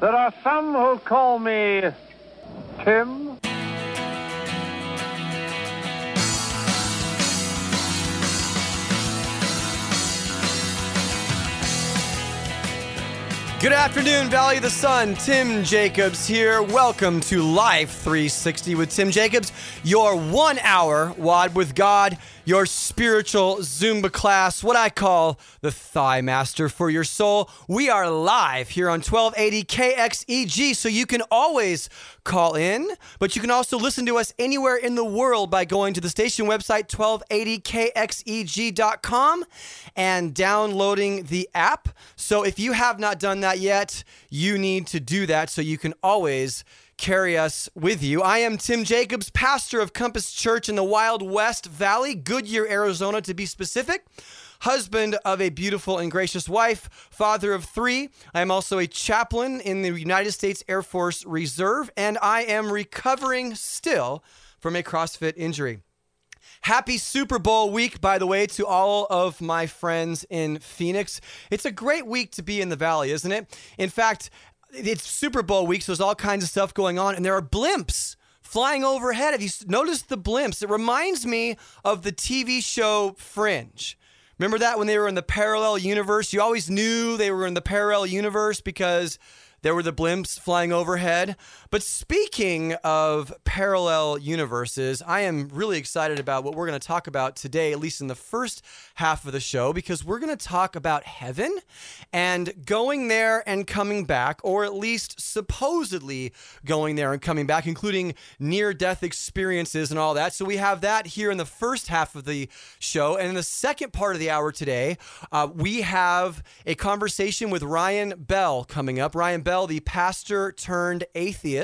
There are some who call me Tim. Good afternoon, Valley of the Sun. Tim Jacobs here. Welcome to Life 360 with Tim Jacobs, your 1 hour WOD with God, your spiritual Zumba class, what I call the Thigh Master for your soul. We are live here on 1280KXEG, so you can always call in, but you can also listen to us anywhere in the world by going to the station website, 1280KXEG.com, and downloading the app. So if you have not done that yet, you need to do that so you can always carry us with you. I am Tim Jacobs, pastor of Compass Church in the Wild West Valley, Goodyear, Arizona, to be specific. Husband of a beautiful and gracious wife, father of three. I am also a chaplain in the United States Air Force Reserve, and I am recovering still from a CrossFit injury. Happy Super Bowl week, by the way, to all of my friends in Phoenix. It's a great week to be in the Valley, isn't it? In fact, it's Super Bowl week, so there's all kinds of stuff going on, and there are blimps flying overhead. Have you noticed the blimps? It reminds me of the TV show Fringe. Remember that when they were in the parallel universe? You always knew they were in the parallel universe because there were the blimps flying overhead. But speaking of parallel universes, I am really excited about what we're going to talk about today, at least in the first half of the show, because we're going to talk about heaven and going there and coming back, or at least supposedly going there and coming back, including near-death experiences and all that. So we have that here in the first half of the show. And in the second part of the hour today, we have a conversation with Ryan Bell coming up. Ryan Bell, the pastor turned atheist.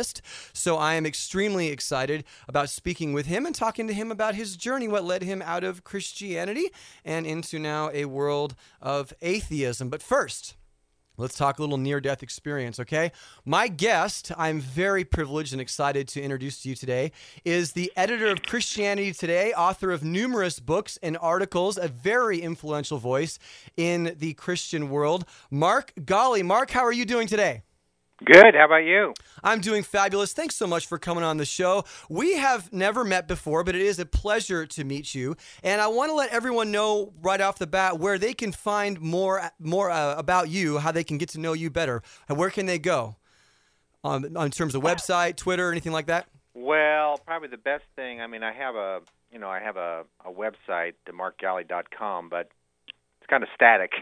So I am extremely excited about speaking with him and talking to him about his journey, what led him out of Christianity and into now a world of atheism. But first, let's talk a little near-death experience, okay? My guest, I'm very privileged and excited to introduce to you today, is the editor of Christianity Today, author of numerous books and articles, a very influential voice in the Christian world, Mark Galli. Mark, how are you doing today? Good. How about you? I'm doing fabulous. Thanks so much for coming on the show. We have never met before, but it is a pleasure to meet you. And I want to let everyone know right off the bat where they can find more about you, how they can get to know you better. And where can they go? In terms of website, Twitter, anything like that? Well, probably the best thing. I mean, I have a website, markgalli.com, but it's kind of static.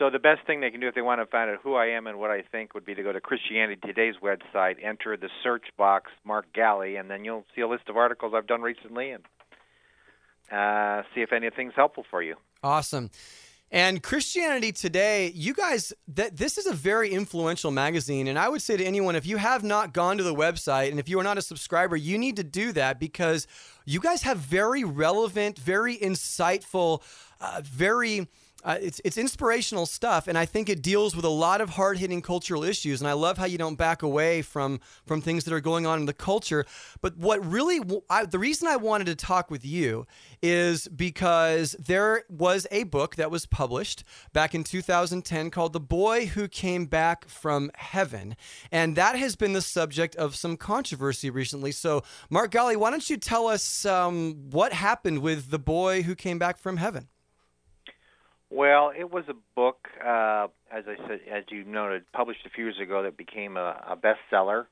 So the best thing they can do if they want to find out who I am and what I think would be to go to Christianity Today's website, enter the search box, Mark Galli, and then you'll see a list of articles I've done recently and see if anything's helpful for you. Awesome. And Christianity Today, you guys, this is a very influential magazine, and I would say to anyone, if you have not gone to the website and if you are not a subscriber, you need to do that because you guys have very relevant, very insightful, it's inspirational stuff, and I think it deals with a lot of hard-hitting cultural issues, and I love how you don't back away from things that are going on in the culture. But what really, the reason I wanted to talk with you is because there was a book that was published back in 2010 called The Boy Who Came Back From Heaven, and that has been the subject of some controversy recently. So, Mark Galli, why don't you tell us what happened with The Boy Who Came Back From Heaven? Well, it was a book, as I said, as you noted, published a few years ago that became a bestseller,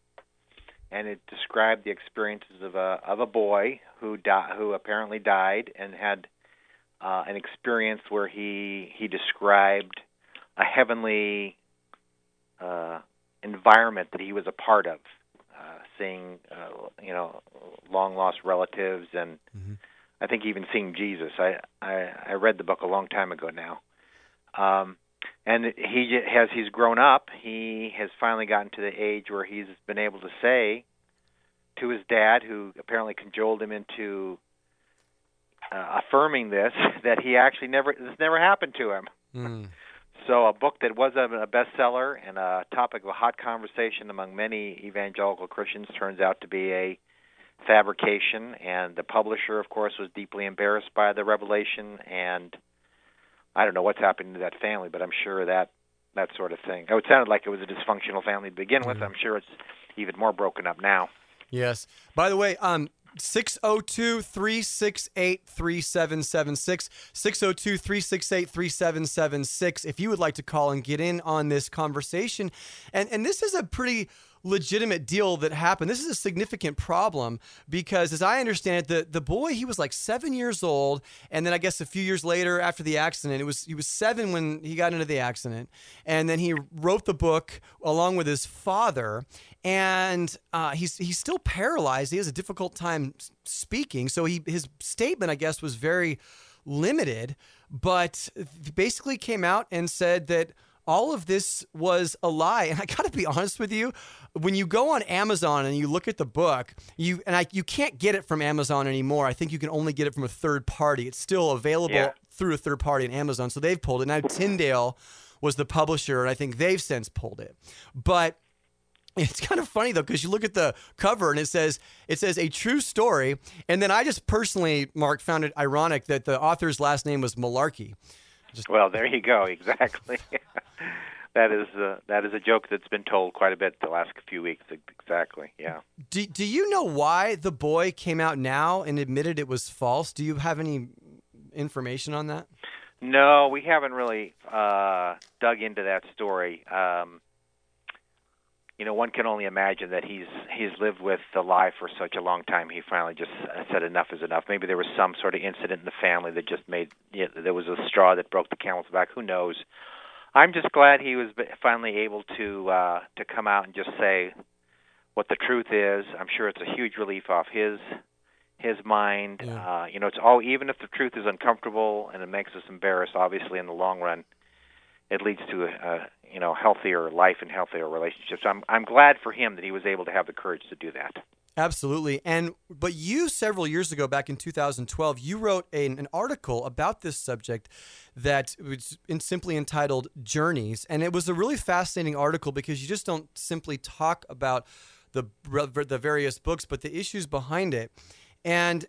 and it described the experiences of a boy who apparently died and had an experience where he described a heavenly environment that he was a part of, seeing long lost relatives and. Mm-hmm. I think even seeing Jesus. I read the book a long time ago now. And he's grown up, he has finally gotten to the age where he's been able to say to his dad, who apparently cajoled him into affirming this, that he actually never happened to him. Mm. So a book that was a bestseller and a topic of a hot conversation among many evangelical Christians turns out to be a fabrication, and the publisher, of course, was deeply embarrassed by the revelation, and I don't know what's happened to that family, but I'm sure that that sort of thing. Oh, it sounded like it was a dysfunctional family to begin with. I'm sure it's even more broken up now. Yes. By the way, 602-368-3776, 602-368-3776, if you would like to call and get in on this conversation. And this is a pretty legitimate deal that happened. This is a significant problem because, as I understand it, the boy, he was like 7 years old, and then I guess a few years later after the accident, he was seven when he got into the accident, and then he wrote the book along with his father, and he's still paralyzed. He has a difficult time speaking, so his statement, I guess, was very limited, but basically came out and said that all of this was a lie. And I got to be honest with you, when you go on Amazon and you look at the book, you can't get it from Amazon anymore. I think you can only get it from a third party. It's still available through a third party on Amazon. So they've pulled it. Now Tyndale was the publisher, and I think they've since pulled it. But it's kind of funny, though, because you look at the cover and it says a true story. And then I just personally, Mark, found it ironic that the author's last name was Malarkey. Well, there you go. Exactly. That is a joke that's been told quite a bit the last few weeks. Exactly. Yeah. Do you know why the boy came out now and admitted it was false? Do you have any information on that? No, we haven't really dug into that story. One can only imagine that he's lived with the lie for such a long time. He finally just said enough is enough. Maybe there was some sort of incident in the family that just made there was a straw that broke the camel's back. Who knows? I'm just glad he was finally able to come out and just say what the truth is. I'm sure it's a huge relief off his mind. Yeah. It's all, even if the truth is uncomfortable and it makes us embarrassed, obviously in the long run, it leads to a healthier life and healthier relationships. So I'm glad for him that he was able to have the courage to do that. Absolutely. But you, several years ago, back in 2012, you wrote an article about this subject that was simply entitled Journeys. And it was a really fascinating article because you just don't simply talk about the various books, but the issues behind it. And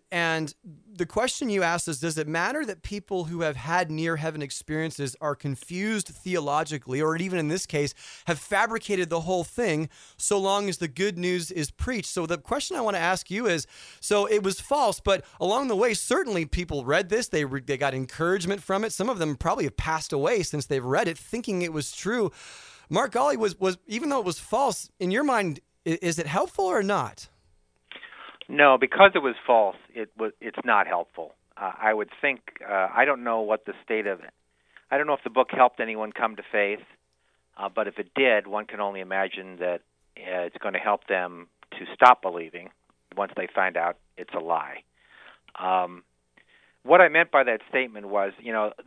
the question you asked is, does it matter that people who have had near-heaven experiences are confused theologically, or even in this case, have fabricated the whole thing so long as the good news is preached? So the question I want to ask you is, so it was false, but along the way, certainly people read this. They got encouragement from it. Some of them probably have passed away since they've read it, thinking it was true. Mark Galli, was even though it was false, in your mind, is it helpful or not? No, because it was false, it's not helpful. I would think, I don't know what the state of it, I don't know if the book helped anyone come to faith, but if it did, one can only imagine that it's going to help them to stop believing once they find out it's a lie. What I meant by that statement was,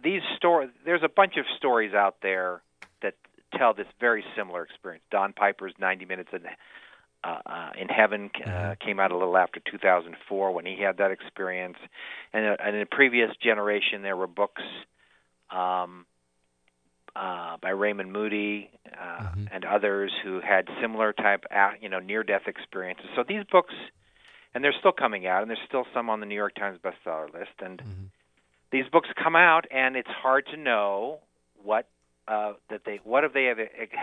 there's a bunch of stories out there that tell this very similar experience. Don Piper's 90 Minutes in Heaven came out a little after 2004 when he had that experience. And in the previous generation, there were books by Raymond Moody and others who had similar type, near-death experiences. So these books, and they're still coming out, and there's still some on the New York Times bestseller list. And these books come out, and it's hard to know what have they have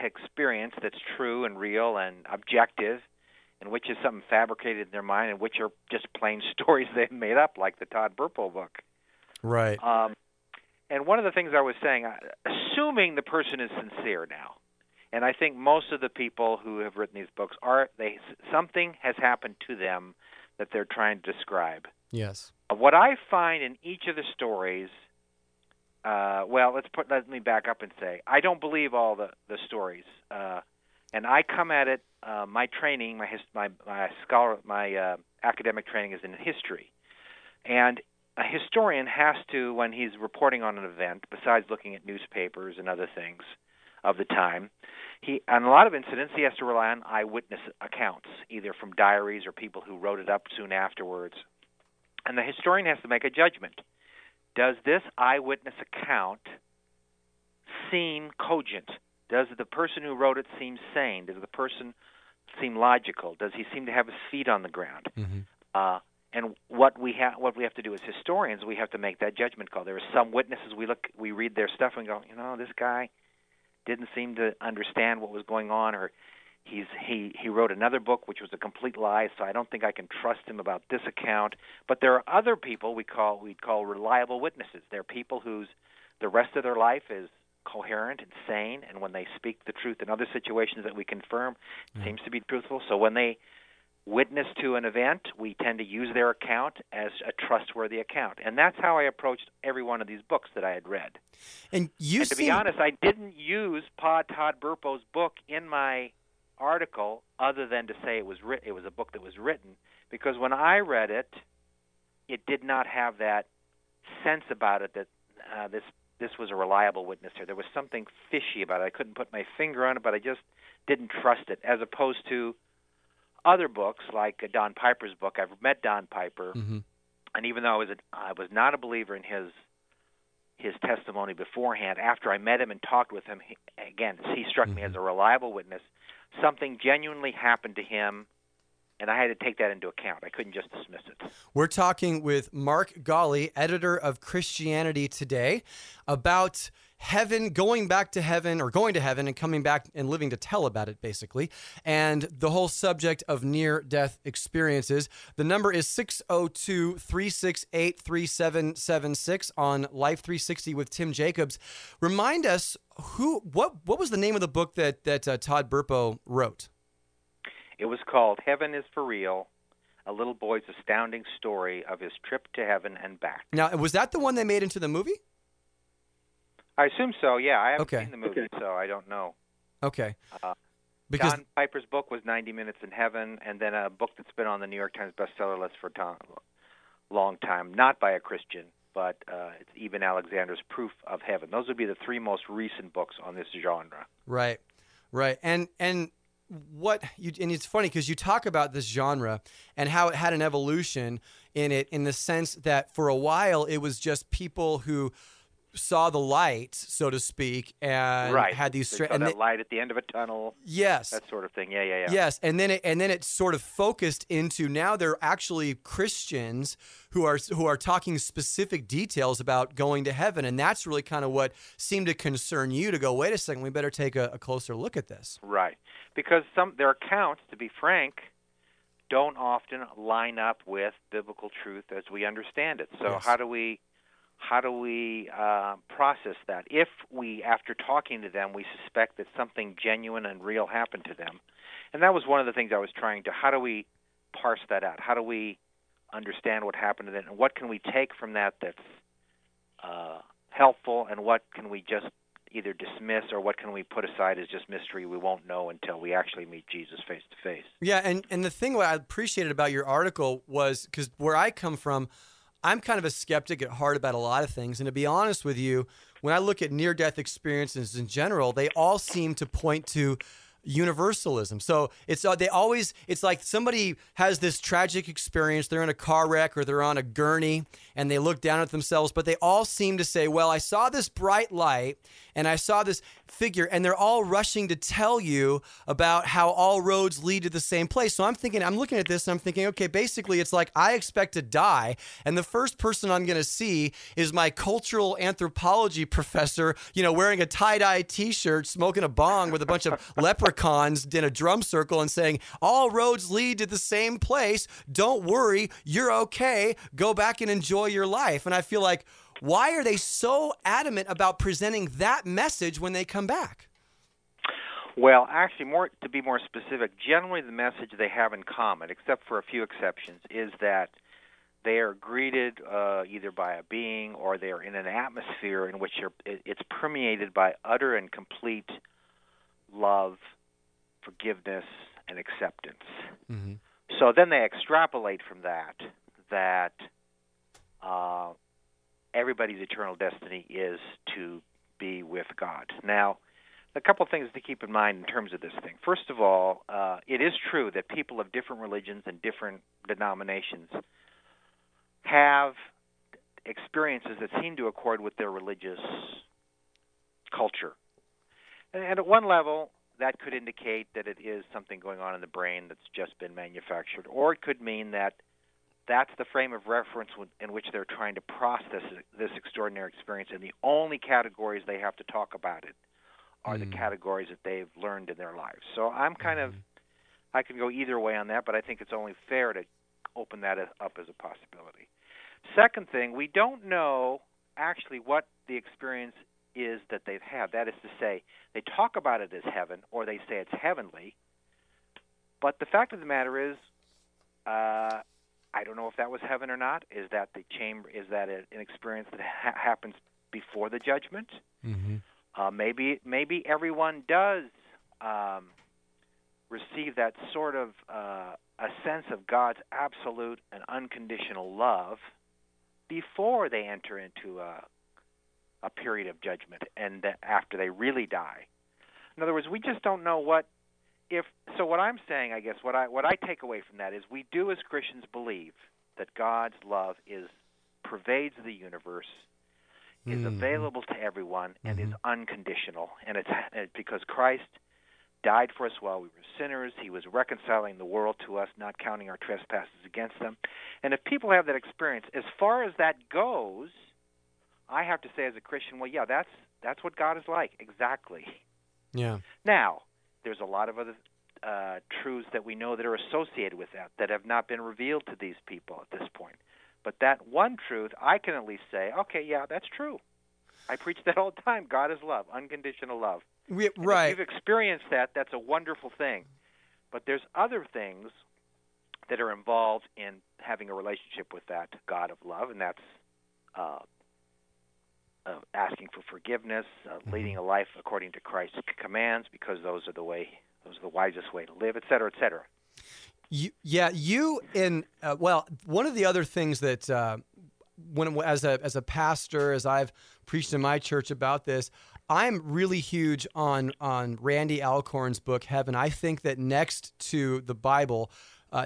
experienced that's true and real and objective, and which is something fabricated in their mind, and which are just plain stories they've made up, like the Todd Burpo book. Right. And one of the things I was saying, assuming the person is sincere now, and I think most of the people who have written these books something has happened to them that they're trying to describe. Yes. What I find in each of the stories. Let me back up and say, I don't believe all the stories, and I come at it. My training, my academic training is in history, and a historian has to, when he's reporting on an event, besides looking at newspapers and other things of the time, on a lot of incidents he has to rely on eyewitness accounts, either from diaries or people who wrote it up soon afterwards, and the historian has to make a judgment. Does this eyewitness account seem cogent? Does the person who wrote it seem sane? Does the person seem logical? Does he seem to have his feet on the ground? And what we have to do as historians, we have to make that judgment call. There are some witnesses we read their stuff and go, this guy didn't seem to understand what was going on, or he wrote another book which was a complete lie, so I don't think I can trust him about this account. But there are other people we'd call reliable witnesses. They're people whose the rest of their life is coherent and sane, and when they speak the truth in other situations that we confirm, it seems to be truthful. So when they witness to an event, we tend to use their account as a trustworthy account. And that's how I approached every one of these books that I had read. And to be honest, I didn't use Todd Burpo's book in my article other than to say it was a book that was written, because when I read it, it did not have that sense about it that this was a reliable witness here. There was something fishy about it. I couldn't put my finger on it, but I just didn't trust it, as opposed to other books like Don Piper's book. I've met Don Piper, and even though I was not a believer in his testimony beforehand, after I met him and talked with him, he struck me as a reliable witness. Something genuinely happened to him, and I had to take that into account. I couldn't just dismiss it. We're talking with Mark Galli, editor of Christianity Today, about heaven, going back to heaven, or going to heaven and coming back and living to tell about it, basically, and the whole subject of near-death experiences. The number is 602-368-3776 on Life 360 with Tim Jacobs. Remind us, what was the name of the book that Todd Burpo wrote? It was called Heaven is for Real, a little boy's astounding story of his trip to heaven and back. Now, was that the one they made into the movie? I assume so, yeah. I haven't seen the movie, so I don't know. Okay. Because Don Piper's book was 90 Minutes in Heaven, and then a book that's been on the New York Times bestseller list for a long time, not by a Christian, but it's Eben Alexander's Proof of Heaven. Those would be the three most recent books on this genre. Right. And it's funny because you talk about this genre and how it had an evolution in it, in the sense that for a while it was just people who saw the light, so to speak, and had these light at the end of a tunnel. Yes, that sort of thing. Yeah. Yes, and then it sort of focused into, now they're actually Christians who are talking specific details about going to heaven, and that's really kind of what seemed to concern you to go, wait a second, we better take a closer look at this. Right, because their accounts, to be frank, don't often line up with biblical truth as we understand it. So yes. How do we process that? If we, after talking to them, we suspect that something genuine and real happened to them. And that was one of the things I was trying to, how do we parse that out? How do we understand what happened to them? And what can we take from that that's helpful, and what can we just either dismiss, or what can we put aside as just mystery? We won't know until we actually meet Jesus face to face. Yeah, and the thing what I appreciated about your article was, because where I come from, I'm kind of a skeptic at heart about a lot of things, and to be honest with you, when I look at near-death experiences in general, they all seem to point to universalism. So it's like somebody has this tragic experience, they're in a car wreck or they're on a gurney, and they look down at themselves, but they all seem to say, well, I saw this bright light and I saw this figure, and they're all rushing to tell you about how all roads lead to the same place. So I'm looking at this and I'm thinking, okay, basically it's like I expect to die, and the first person I'm going to see is my cultural anthropology professor, wearing a tie-dye t-shirt, smoking a bong with a bunch of leprechauns in a drum circle and saying, all roads lead to the same place. Don't worry. You're okay. Go back and enjoy your life. And I feel like, why are they so adamant about presenting that message when they come back? Well, actually, to be more specific, generally the message they have in common, except for a few exceptions, is that they are greeted either by a being, or they're in an atmosphere in which it's permeated by utter and complete love, forgiveness, and acceptance. Mm-hmm. So then they extrapolate from that everybody's eternal destiny is to be with God. Now, a couple things to keep in mind in terms of this thing. First of all, it is true that people of different religions and different denominations have experiences that seem to accord with their religious culture. And at one level, that could indicate that it is something going on in the brain that's just been manufactured, or it could mean that that's the frame of reference in which they're trying to process this extraordinary experience, and the only categories they have to talk about it are the categories that they've learned in their lives. So I'm kind of, I can go either way on that, but I think it's only fair to open that up as a possibility. Second thing, we don't know actually what the experience is that they've had. That is to say, they talk about it as heaven, or they say it's heavenly, but the fact of the matter is, I don't know if that was heaven or not. Is that the chamber? Is that an experience that happens before the judgment? Mm-hmm. Maybe everyone does receive that sort of a sense of God's absolute and unconditional love before they enter into a period of judgment and after they really die. In other words, we just don't know what. So what I'm saying, I guess, what I take away from that is we do as Christians believe that God's love pervades the universe, is available to everyone, and is unconditional. And it's because Christ died for us while we were sinners. He was reconciling the world to us, not counting our trespasses against them. And if people have that experience, as far as that goes, I have to say as a Christian, well, yeah, that's what God is like, exactly. Yeah. Now, there's a lot of other truths that we know that are associated with that have not been revealed to these people at this point. But that one truth, I can at least say, okay, yeah, that's true. I preach that all the time. God is love, unconditional love. Right. If you've experienced that, that's a wonderful thing. But there's other things that are involved in having a relationship with that God of love, and that's asking for forgiveness, leading a life according to Christ's commands, because those are the wisest way to live, et cetera, et cetera. One of the other things that as a pastor, as I've preached in my church about this, I'm really huge on Randy Alcorn's book Heaven. I think that next to the Bible,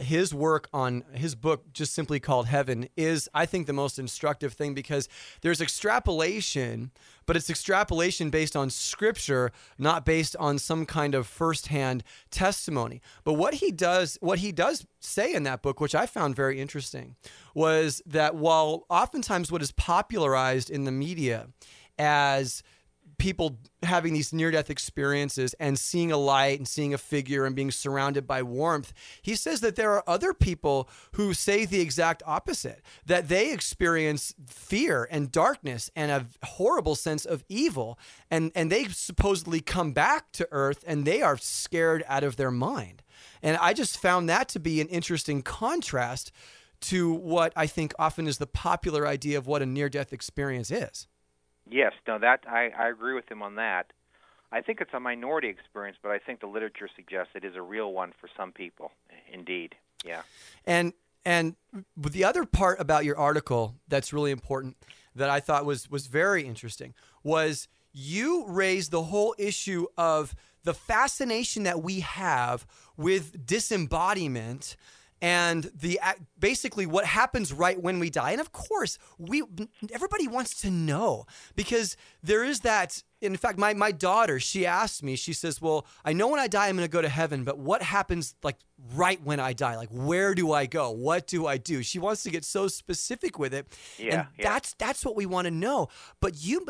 his work on his book, just simply called Heaven, is, I think, the most instructive thing, because there's extrapolation, but it's extrapolation based on Scripture, not based on some kind of firsthand testimony. But what he does say in that book, which I found very interesting, was that while oftentimes what is popularized in the media as people having these near-death experiences and seeing a light and seeing a figure and being surrounded by warmth, he says that there are other people who say the exact opposite, that they experience fear and darkness and a horrible sense of evil, and they supposedly come back to earth and they are scared out of their mind. And I just found that to be an interesting contrast to what I think often is the popular idea of what a near-death experience is. Yes, no, that I agree with him on that. I think it's a minority experience, but I think the literature suggests it is a real one for some people, indeed. Yeah. And the other part about your article that's really important that I thought was very interesting was you raised the whole issue of the fascination that we have with disembodiment and the basically what happens right when we die. And of course, everybody wants to know, because there is that. In fact, my daughter, she asked me, she says, well, I know when I die, I'm going to go to heaven, but what happens like right when I die? Like, where do I go? What do I do? She wants to get so specific with it. Yeah, and that's what we want to know. But you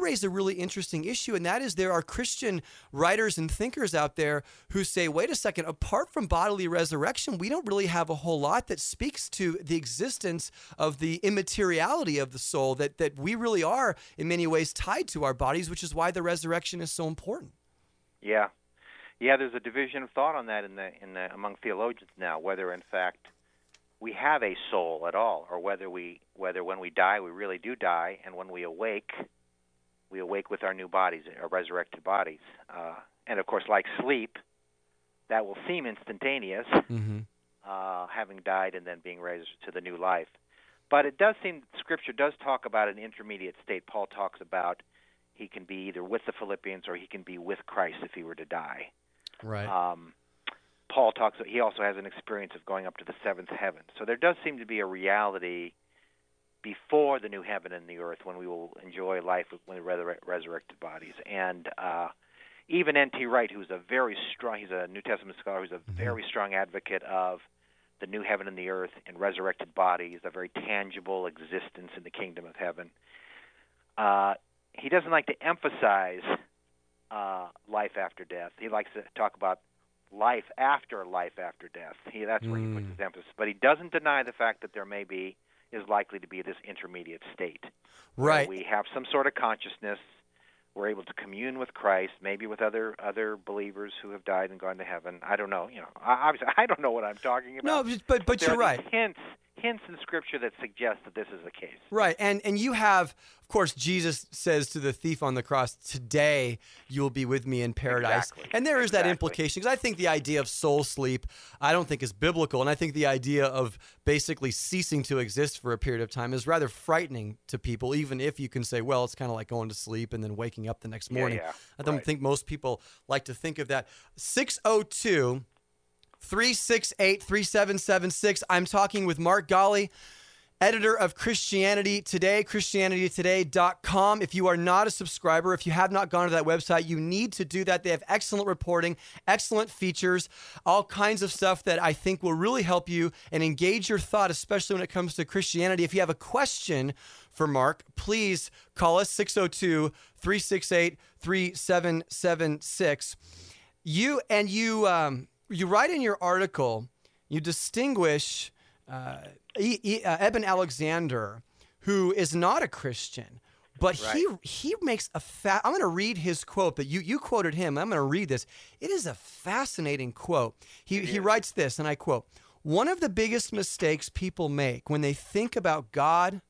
raised a really interesting issue, and that is there are Christian writers and thinkers out there who say, wait a second, apart from bodily resurrection, we don't really have a whole lot that speaks to the existence of the immateriality of the soul, that we really are in many ways tied to our bodies, which is why the resurrection is so important. Yeah, there's a division of thought on that in the among theologians now, whether in fact we have a soul at all, or whether when we die we really do die, and when we awake with our new bodies, our resurrected bodies. And of course, like sleep, that will seem instantaneous, having died and then being raised to the new life. But it does seem Scripture does talk about an intermediate state. Paul talks about he can be either with the Philippians or he can be with Christ if he were to die. Right. Paul talks. He also has an experience of going up to the seventh heaven. So there does seem to be a reality before the new heaven and the earth when we will enjoy life with resurrected bodies. And even N.T. Wright, who's a very strong, he's a New Testament scholar, who's a very strong advocate of the new heaven and the earth and resurrected bodies, a very tangible existence in the kingdom of heaven. He doesn't like to emphasize life after death. He likes to talk about life after death. That's where he puts his emphasis. But he doesn't deny the fact that there may be, is likely to be, this intermediate state. Right. We have some sort of consciousness. We're able to commune with Christ, maybe with other believers who have died and gone to heaven. I don't know. You know, obviously, I don't know what I'm talking about. No, but you're right. Hints in Scripture that suggest that this is the case. Right, and you have, of course, Jesus says to the thief on the cross, today you will be with me in paradise. Exactly. And there is that implication, because I think the idea of soul sleep I don't think is biblical, and I think the idea of basically ceasing to exist for a period of time is rather frightening to people, even if you can say, well, it's kind of like going to sleep and then waking up the next morning. Yeah. I don't think most people like to think of that. 602... 368-3776. I'm talking with Mark Galli, editor of Christianity Today, ChristianityToday.com. If you are not a subscriber, if you have not gone to that website, you need to do that. They have excellent reporting, excellent features, all kinds of stuff that I think will really help you and engage your thought, especially when it comes to Christianity. If you have a question for Mark, please call us, 602-368-3776. You write in your article, you distinguish Eben Alexander, who is not a Christian, but he makes I'm going to read his quote, but you quoted him. I'm going to read this. It is a fascinating quote. He writes this, and I quote, "One of the biggest mistakes people make when they think about God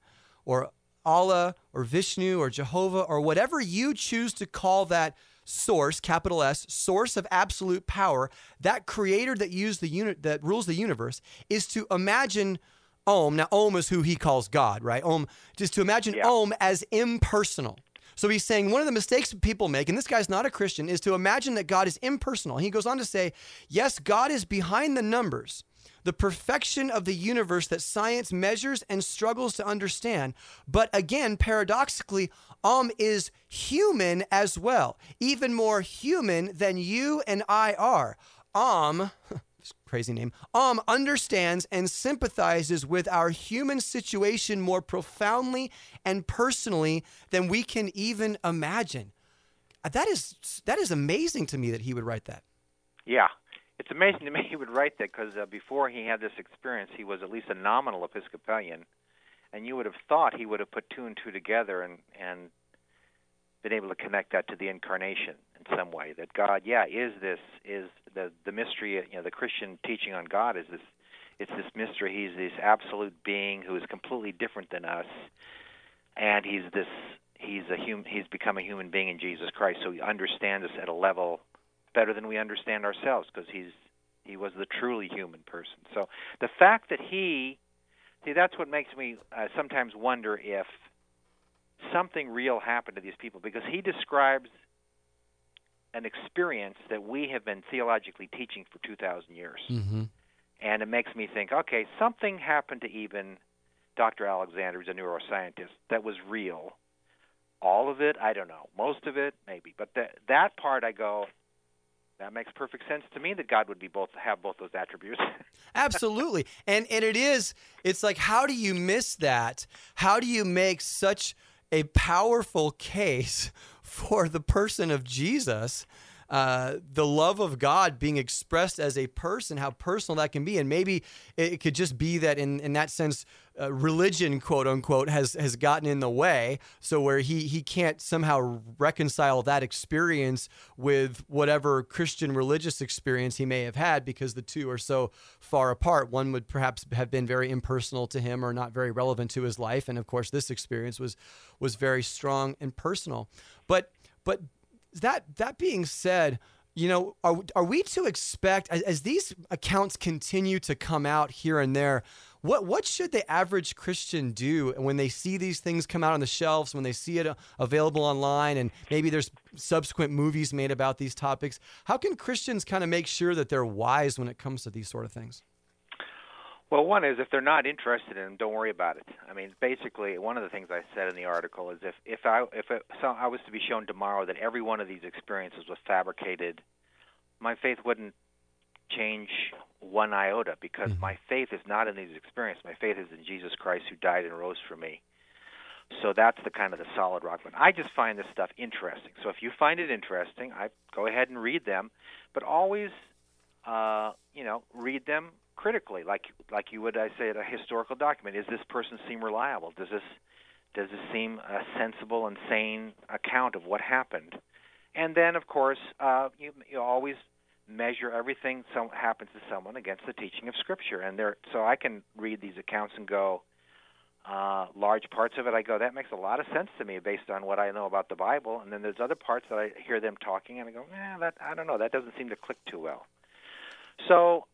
or Allah or Vishnu or Jehovah or whatever you choose to call that source, capital S, source of absolute power, that creator that rules the universe, is to imagine Om." Now, Om is who he calls God, right? Om, just to imagine Om as impersonal. So he's saying one of the mistakes people make, and this guy's not a Christian, is to imagine that God is impersonal. He goes on to say, yes, God is behind the numbers, the perfection of the universe that science measures and struggles to understand. But again, paradoxically, Om is human as well, even more human than you and I are. Om, crazy name, Om understands and sympathizes with our human situation more profoundly and personally than we can even imagine. That is amazing to me that he would write that. Yeah. It's amazing to me he would write that, because before he had this experience, he was at least a nominal Episcopalian, and you would have thought he would have put two and two together and been able to connect that to the incarnation in some way, that God, is the mystery, you know, the Christian teaching on God is this, it's this mystery. He's this absolute being who is completely different than us, and he's become a human being in Jesus Christ, so he understands us at a level better than we understand ourselves, because he was the truly human person. So the fact that that's what makes me sometimes wonder if something real happened to these people, because he describes an experience that we have been theologically teaching for 2,000 years. Mm-hmm. And it makes me think, okay, something happened to even Dr. Alexander, who's a neuroscientist, that was real. All of it, I don't know. Most of it, maybe. But that part I go, that makes perfect sense to me that God would have both those attributes. Absolutely. And it's like, how do you miss that? How do you make such a powerful case for the person of Jesus, the love of God being expressed as a person, how personal that can be? And maybe it could just be that in that sense, religion, quote unquote, has gotten in the way, so where he can't somehow reconcile that experience with whatever Christian religious experience he may have had, because the two are so far apart. One would perhaps have been very impersonal to him or not very relevant to his life, and of course this experience was very strong and personal. But that being said, you know, are we to expect, as these accounts continue to come out here and there, what should the average Christian do when they see these things come out on the shelves, when they see it available online, and maybe there's subsequent movies made about these topics? How can Christians kind of make sure that they're wise when it comes to these sort of things? Well, one is, if they're not interested in them, don't worry about it. I mean, basically, one of the things I said in the article is if I was to be shown tomorrow that every one of these experiences was fabricated, my faith wouldn't change one iota, because my faith is not in these experiences. My faith is in Jesus Christ, who died and rose for me. So that's the kind of the solid rock one. I just find this stuff interesting. So if you find it interesting, I go ahead and read them, but always, read them critically, like you would, I say, at a historical document. Is this person seem reliable? Does this seem a sensible and sane account of what happened? And then, of course, you always measure everything happens to someone against the teaching of Scripture. And so I can read these accounts and go, large parts of it, I go, that makes a lot of sense to me based on what I know about the Bible. And then there's other parts that I hear them talking, and I go, I don't know, that doesn't seem to click too well. So,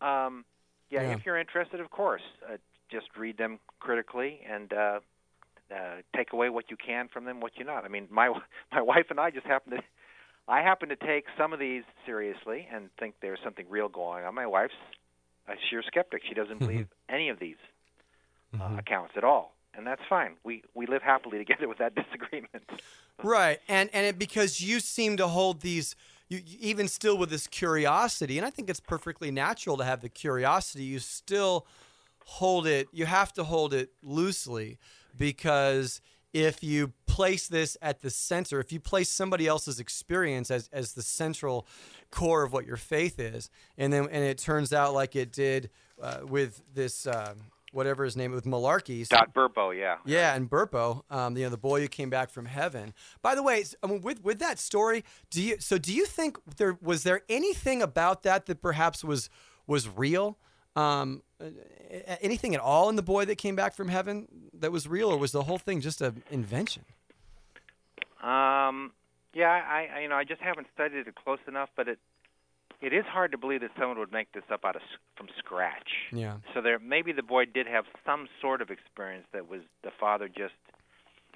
if you're interested, of course, just read them critically and take away what you can from them, what you not. I mean, my wife and I just happen to take some of these seriously and think there's something real going on. My wife's a sheer skeptic. She doesn't believe any of these accounts at all. And that's fine. We live happily together with that disagreement. Right. And because you seem to hold these, you even still with this curiosity, and I think it's perfectly natural to have the curiosity, you still hold it, you have to hold it loosely, because if you place this at the center, if you place somebody else's experience as the central core of what your faith is, and it turns out like it did with this... whatever his name, with Malarkey. Todd Burpo, yeah. Yeah, and Burpo, the boy who came back from heaven. By the way, I mean, with that story, do you think was there anything about that perhaps was real? Anything at all in the boy that came back from heaven that was real, or was the whole thing just an invention? I just haven't studied it close enough, but it is hard to believe that someone would make this up from scratch. Yeah. So maybe the boy did have some sort of experience that was the father just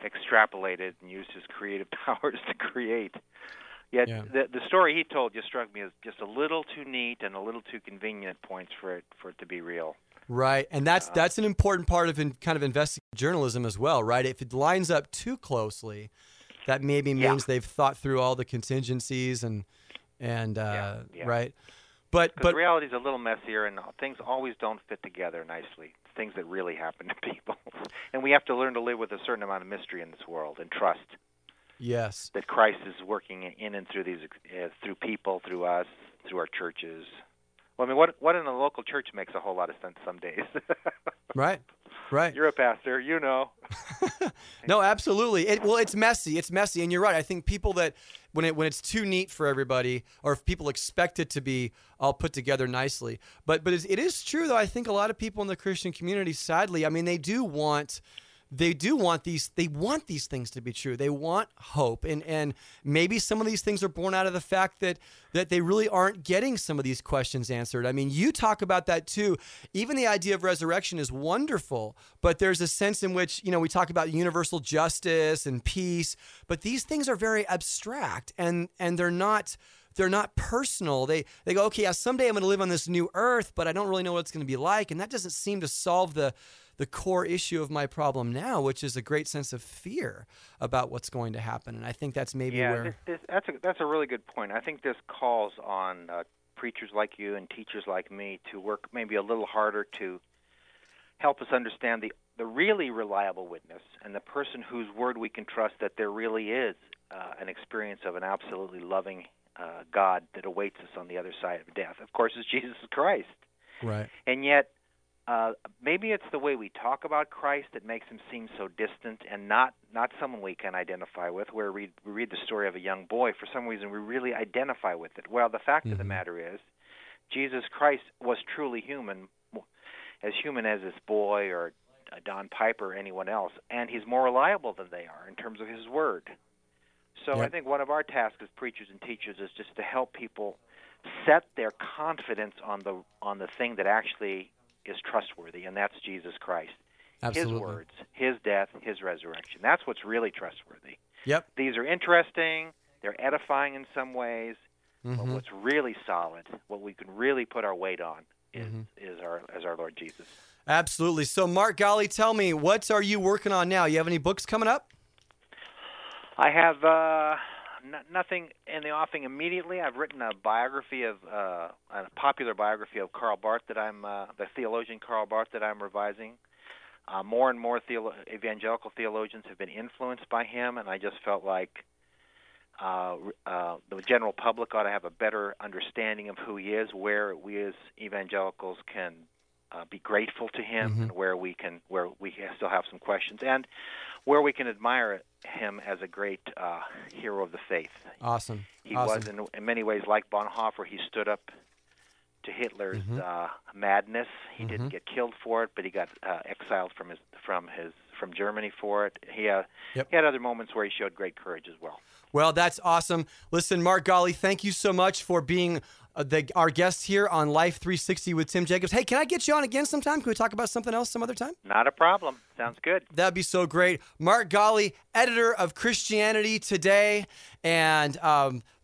extrapolated and used his creative powers to create. Yet the story he told just struck me as just a little too neat and a little too convenient at points for it to be real. Right, and that's an important part of kind of investigative journalism as well, right? If it lines up too closely, that maybe means they've thought through all the contingencies and right, but reality is a little messier, and things always don't fit together nicely. It's things that really happen to people, and we have to learn to live with a certain amount of mystery in this world and trust. Yes, that Christ is working in and through these, through people, through us, through our churches. Well, I mean, what in a local church makes a whole lot of sense some days. Right. You're a pastor, you know. No, absolutely. It's messy. It's messy, and you're right. I think people that when it's too neat for everybody, or if people expect it to be all put together nicely, but it is true though. I think a lot of people in the Christian community, sadly, I mean, they want these things to be true. They want hope. And maybe some of these things are born out of the fact that they really aren't getting some of these questions answered. I mean, you talk about that too. Even the idea of resurrection is wonderful, but there's a sense in which, we talk about universal justice and peace, but these things are very abstract and they're not personal. They go, okay, yeah, someday I'm going to live on this new earth, but I don't really know what it's going to be like. And that doesn't seem to solve the core issue of my problem now, which is a great sense of fear about what's going to happen. And I think that's maybe where... That's a really good point. I think this calls on preachers like you and teachers like me to work maybe a little harder to help us understand the really reliable witness and the person whose word we can trust that there really is an experience of an absolutely loving God that awaits us on the other side of death. Of course, it's Jesus Christ. Right. And yet... maybe it's the way we talk about Christ that makes him seem so distant and not someone we can identify with, where we read the story of a young boy. For some reason, we really identify with it. Well, the fact of the matter is, Jesus Christ was truly human as this boy or Don Piper or anyone else, and he's more reliable than they are in terms of his word. So I think one of our tasks as preachers and teachers is just to help people set their confidence on the thing that actually is trustworthy, and that's Jesus Christ. Absolutely. His words, his death, his resurrection. That's what's really trustworthy. Yep. These are interesting. They're edifying in some ways. But what's really solid, what we can really put our weight on, is our Lord Jesus. Absolutely. So, Mark Galli, tell me, what are you working on now? You have any books coming up? I have nothing in the offing immediately. I've written a biography of a popular biography of Karl Barth, the theologian Karl Barth, that I'm revising. More and more evangelical theologians have been influenced by him, and I just felt like the general public ought to have a better understanding of who he is, where we as evangelicals can be grateful to him, mm-hmm. and where we still have some questions, and where we can admire him as a great hero of the faith. Awesome. He was, in many ways, like Bonhoeffer. He stood up to Hitler's mm-hmm. Madness. He mm-hmm. didn't get killed for it, but he got exiled from Germany for it. He had other moments where he showed great courage as well. Well, that's awesome. Listen, Mark Galli, thank you so much for being our guest here on Life 360 with Tim Jacobs. Hey, can I get you on again sometime? Can we talk about something else some other time? Not a problem. Sounds good. That'd be so great. Mark Galli, editor of Christianity Today, and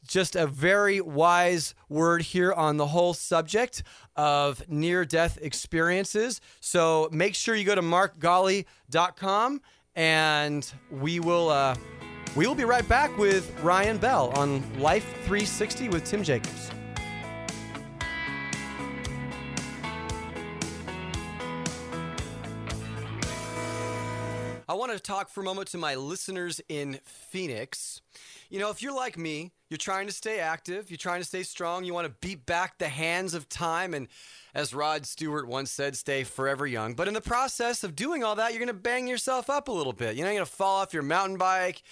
just a very wise word here on the whole subject of near-death experiences. So make sure you go to markgalli.com, and we will be right back with Ryan Bell on Life 360 with Tim Jacobs. I want to talk for a moment to my listeners in Phoenix. You know, if you're like me, you're trying to stay active, you're trying to stay strong, you want to beat back the hands of time, and as Rod Stewart once said, stay forever young. But in the process of doing all that, you're going to bang yourself up a little bit. You know, you're going to fall off your mountain bike,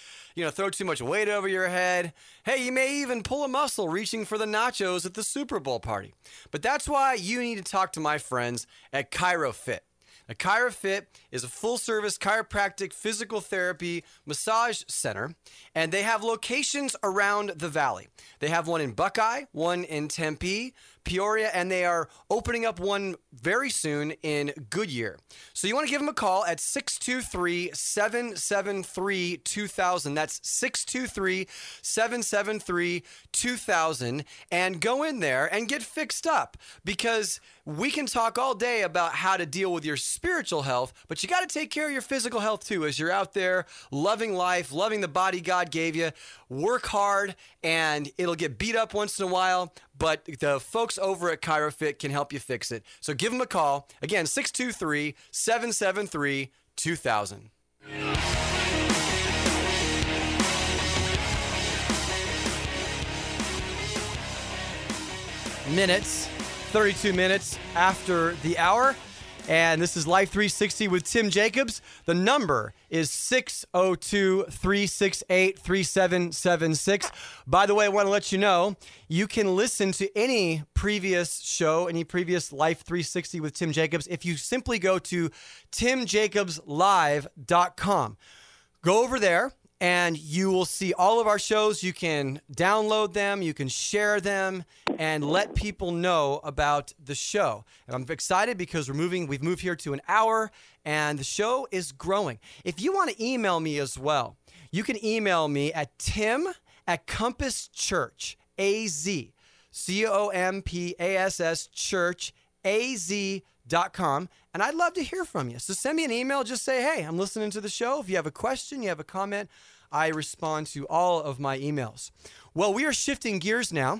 throw too much weight over your head. Hey, you may even pull a muscle reaching for the nachos at the Super Bowl party. But that's why you need to talk to my friends at ChiroFit. Now, ChiroFit is a full-service chiropractic physical therapy massage center, and they have locations around the valley. They have one in Buckeye, one in Tempe, Peoria, and they are opening up one very soon in Goodyear. So you want to give them a call at 623-773-2000. That's 623-773-2000, and go in there and get fixed up, because we can talk all day about how to deal with your spiritual health, but you got to take care of your physical health too as you're out there loving life, loving the body God gave you. Work hard, and it'll get beat up once in a while, but the folks over at ChiroFit can help you fix it. So give them a call. Again, 623-773-2000. Minutes, 32 minutes after the hour. And this is Life 360 with Tim Jacobs. The number is 602-368-3776. By the way, I want to let you know, you can listen to any previous show, any previous Life 360 with Tim Jacobs, if you simply go to timjacobslive.com. Go over there, and you will see all of our shows. You can download them, you can share them, and let people know about the show. And I'm excited because we've moved here to an hour, and the show is growing. If you want to email me as well, you can email me at tim@CompassChurchAZ.com, and I'd love to hear from you. So send me an email. Just say, hey, I'm listening to the show. If you have a question, you have a comment, I respond to all of my emails. Well, we are shifting gears now,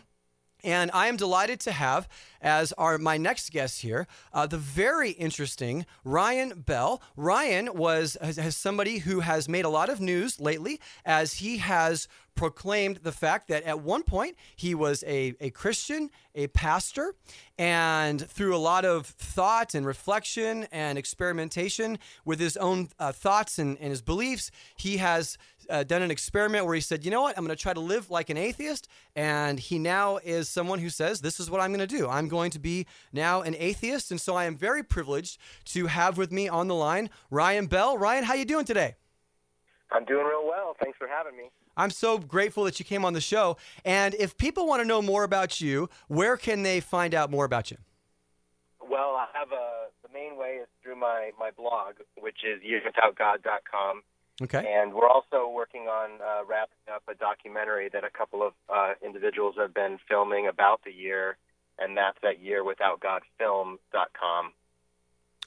and I am delighted to have as my next guest here the very interesting Ryan Bell. Ryan is somebody who has made a lot of news lately, as he has proclaimed the fact that at one point he was a Christian, a pastor, and through a lot of thought and reflection and experimentation with his own thoughts and his beliefs, he has done an experiment where he said, you know what, I'm going to try to live like an atheist, and he now is someone who says, this is what I'm going to do. I'm going to be now an atheist, and so I am very privileged to have with me on the line Ryan Bell. Ryan, how you doing today? I'm doing real well. Thanks for having me. I'm so grateful that you came on the show. And if people want to know more about you, where can they find out more about you? Well, I have the main way is through my blog, which is yearwithoutgod.com. Okay. And we're also working on wrapping up a documentary that a couple of individuals have been filming about the year, and that's at yearwithoutgodfilm.com.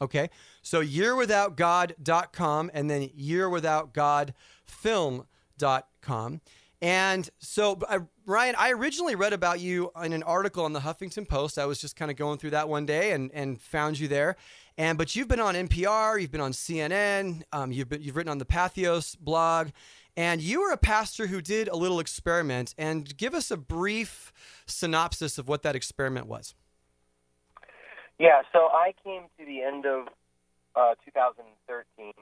Okay. So yearwithoutgod.com, and then yearwithoutgodfilm.com. And so, Ryan, I originally read about you in an article on the Huffington Post. I was just kind of going through that one day and found you there. But you've been on NPR, you've been on CNN, you've written on the Patheos blog, and you were a pastor who did a little experiment. And give us a brief synopsis of what that experiment was. Yeah, so I came to the end of 2013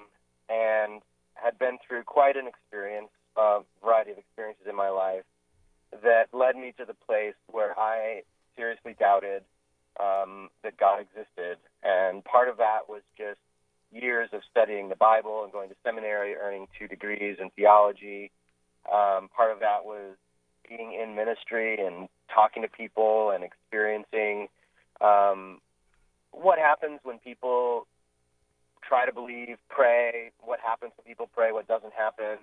and had been through quite an experience, a variety of experiences in my life that led me to the place where I seriously doubted that God existed. And part of that was just years of studying the Bible and going to seminary, earning 2 degrees in theology. Part of that was being in ministry and talking to people and experiencing what happens when people try to believe, pray, what happens when people pray, what doesn't happen.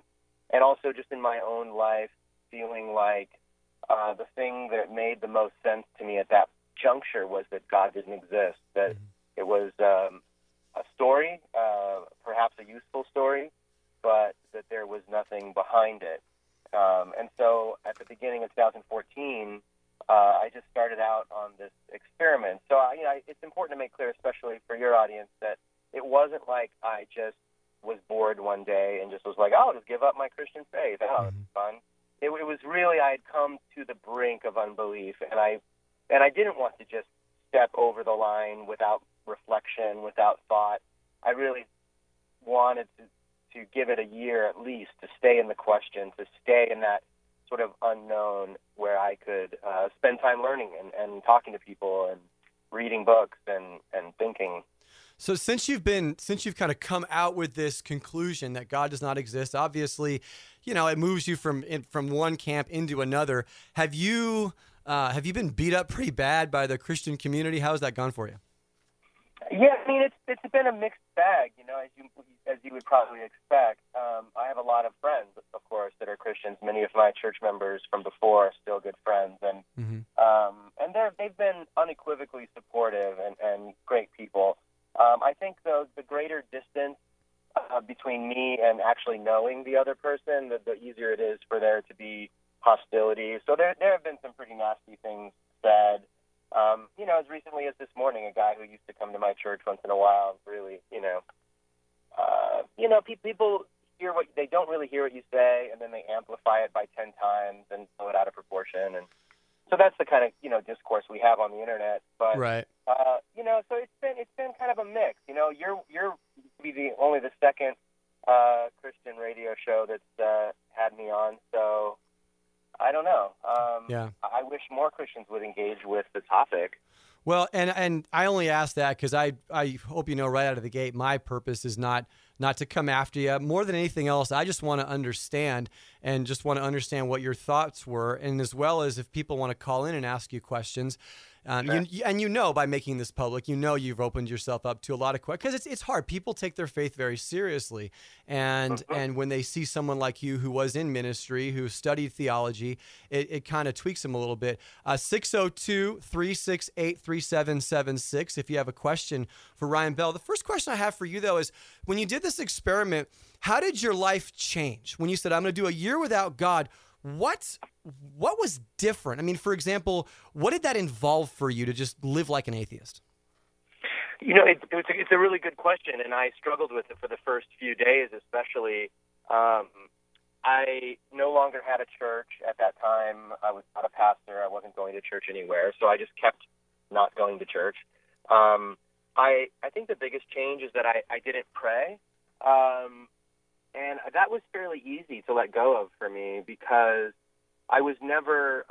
And also just in my own life, feeling like the thing that made the most sense to me at that juncture was that God didn't exist, that it was a story, perhaps a useful story, but that there was nothing behind it. And so at the beginning of 2014, I just started out on this experiment. So it's important to make clear, especially for your audience, that it wasn't like I just was bored one day and just was like, I'll just give up my Christian faith. Oh, it's fun. It was really, I had come to the brink of unbelief, and I didn't want to just step over the line without reflection, without thought. I really wanted to give it a year at least to stay in the question, to stay in that sort of unknown where I could spend time learning and talking to people and reading books and thinking. So since you've kind of come out with this conclusion that God does not exist, obviously, it moves you from one camp into another. Have you been beat up pretty bad by the Christian community? How has that gone for you? Yeah, I mean, it's been a mixed bag, as you would probably expect. I have a lot of friends, of course, that are Christians. Many of my church members from before are still good friends, and and they've been unequivocally supportive and great people. I think, though, the greater distance between me and actually knowing the other person, the easier it is for there to be hostility. So there have been some pretty nasty things said. As recently as this morning, a guy who used to come to my church once in a while, really, people hear what they don't really hear what you say, and then they amplify it by 10 times and blow it out of proportion. And so that's the kind of, discourse we have on the internet. But, right. So it's been kind of a mix. You're only the second Christian radio show that's had me on, so I don't know. Yeah. I wish more Christians would engage with the topic. Well, and I only ask that because I hope right out of the gate, my purpose is not to come after you. More than anything else, I just want to understand and just want to understand what your thoughts were, and as well as if people want to call in and ask you questions. Sure. By making this public, you've opened yourself up to a lot of questions, because it's hard. People take their faith very seriously. And when they see someone like you who was in ministry, who studied theology, it kind of tweaks them a little bit. 602-368-3776 if you have a question for Ryan Bell. The first question I have for you, though, is when you did this experiment, how did your life change? When you said, I'm going to do a year without God, what was different? I mean, for example, what did that involve for you to just live like an atheist? It's a really good question, and I struggled with it for the first few days especially. I no longer had a church at that time. I was not a pastor. I wasn't going to church anywhere, so I just kept not going to church. I think the biggest change is that I didn't pray. And that was fairly easy to let go of for me, because I was never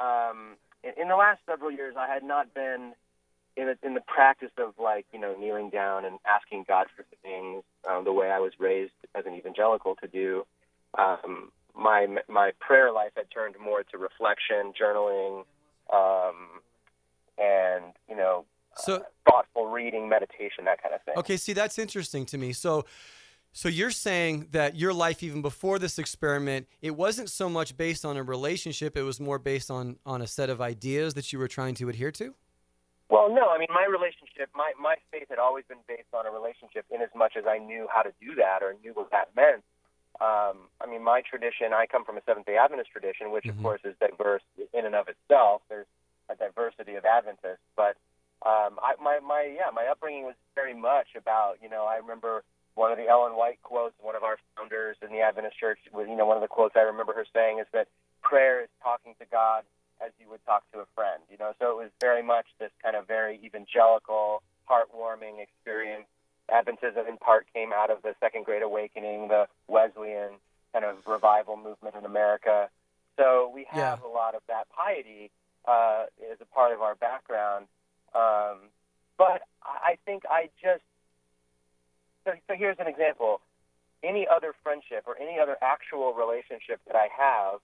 in the last several years, I had not been in the practice of kneeling down and asking God for things the way I was raised as an evangelical to do. My prayer life had turned more to reflection, journaling, and thoughtful reading, meditation, that kind of thing. Okay, see, that's interesting to me. So you're saying that your life, even before this experiment, it wasn't so much based on a relationship, it was more based on a set of ideas that you were trying to adhere to? Well, no. I mean, my relationship, my faith had always been based on a relationship in as much as I knew how to do that or knew what that meant. I mean, my tradition, I come from a Seventh-day Adventist tradition, which, of course, is diverse in and of itself. There's a diversity of Adventists, but my upbringing was very much about, I remember one of the Ellen White quotes, one of our founders in the Adventist Church, one of the quotes I remember her saying is that prayer is talking to God as you would talk to a friend, so it was very much this kind of very evangelical, heartwarming experience. Adventism in part came out of the Second Great Awakening, the Wesleyan kind of revival movement in America. So we have a lot of that piety as a part of our background. But I think I just... So here's an example. Any other friendship or any other actual relationship that I have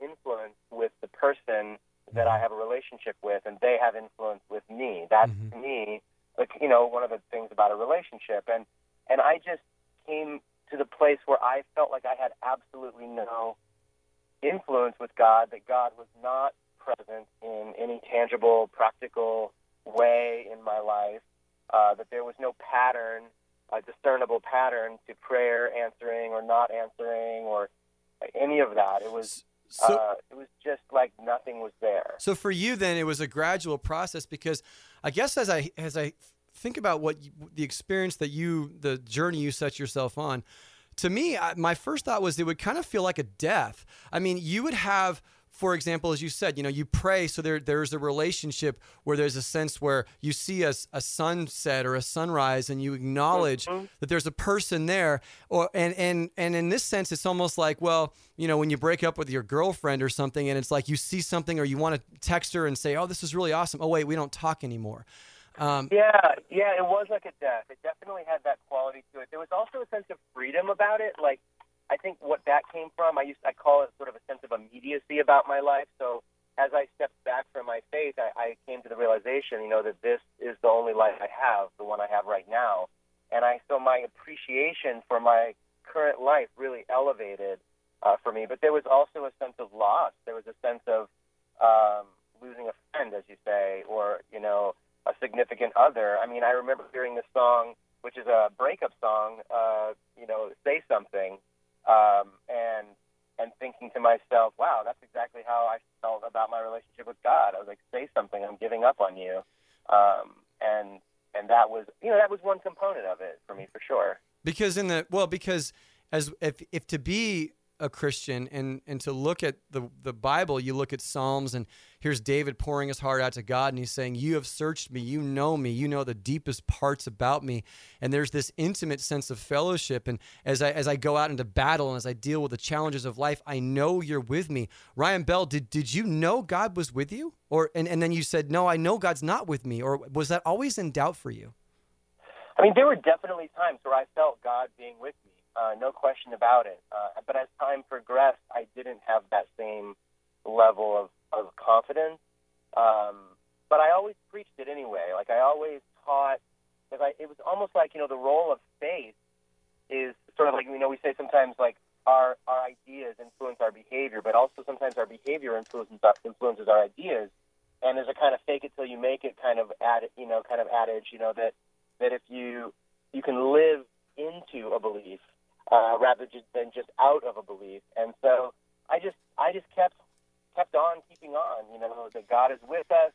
influence with the person that I have a relationship with, and they have influence with me. That's, to me, like, one of the things about a relationship. And I just came to the place where I felt like I had absolutely no influence with God, that God was not present in any tangible, practical way in my life, that there was no pattern, a discernible pattern to prayer answering or not answering or any of that. It was just like nothing was there. So for you then, it was a gradual process, because I guess as I think about the journey you set yourself on, to me, my first thought was it would kind of feel like a death. I mean, you would have, for example, as you said, you pray, so there's a relationship where there's a sense where you see a sunset or a sunrise, and you acknowledge that there's a person there. And in this sense, it's almost like, well, when you break up with your girlfriend or something, and it's like you see something or you want to text her and say, oh, this is really awesome. Oh, wait, we don't talk anymore. Yeah, it was like a death. It definitely had that quality to it. There was also a sense of freedom about it, like, I think what that came from, I call it sort of a sense of immediacy about my life. So as I stepped back from my faith, I came to the realization, that this is the only life I have, the one I have right now. And so my appreciation for my current life really elevated for me. But there was also a sense of loss. There was a sense of losing a friend, as you say, or, a significant other. I mean, I remember hearing this song, which is a breakup song, Say Something. And thinking to myself, wow, that's exactly how I felt about my relationship with God. I was like, say something, I'm giving up on you. And that was, that was one component of it for me, for sure. Because as if to be a Christian and to look at the Bible, you look at Psalms, and here's David pouring his heart out to God, and he's saying, you have searched me, you know the deepest parts about me. And there's this intimate sense of fellowship. And as I go out into battle and as I deal with the challenges of life, I know you're with me. Ryan Bell, did you know God was with you? Or and then you said, no, I know God's not with me. Or was that always in doubt for you? I mean, there were definitely times where I felt God being with me. No question about it. But as time progressed, I didn't have that same level of confidence. But I always preached it anyway. Like, I always taught, because it was almost like, the role of faith is sort of like, we say sometimes, like, our ideas influence our behavior, but also sometimes our behavior influences our ideas. And there's a kind of fake it till you make it kind of adage, that if you can live into a belief, rather than just out of a belief. And so I just kept on keeping on, that God is with us,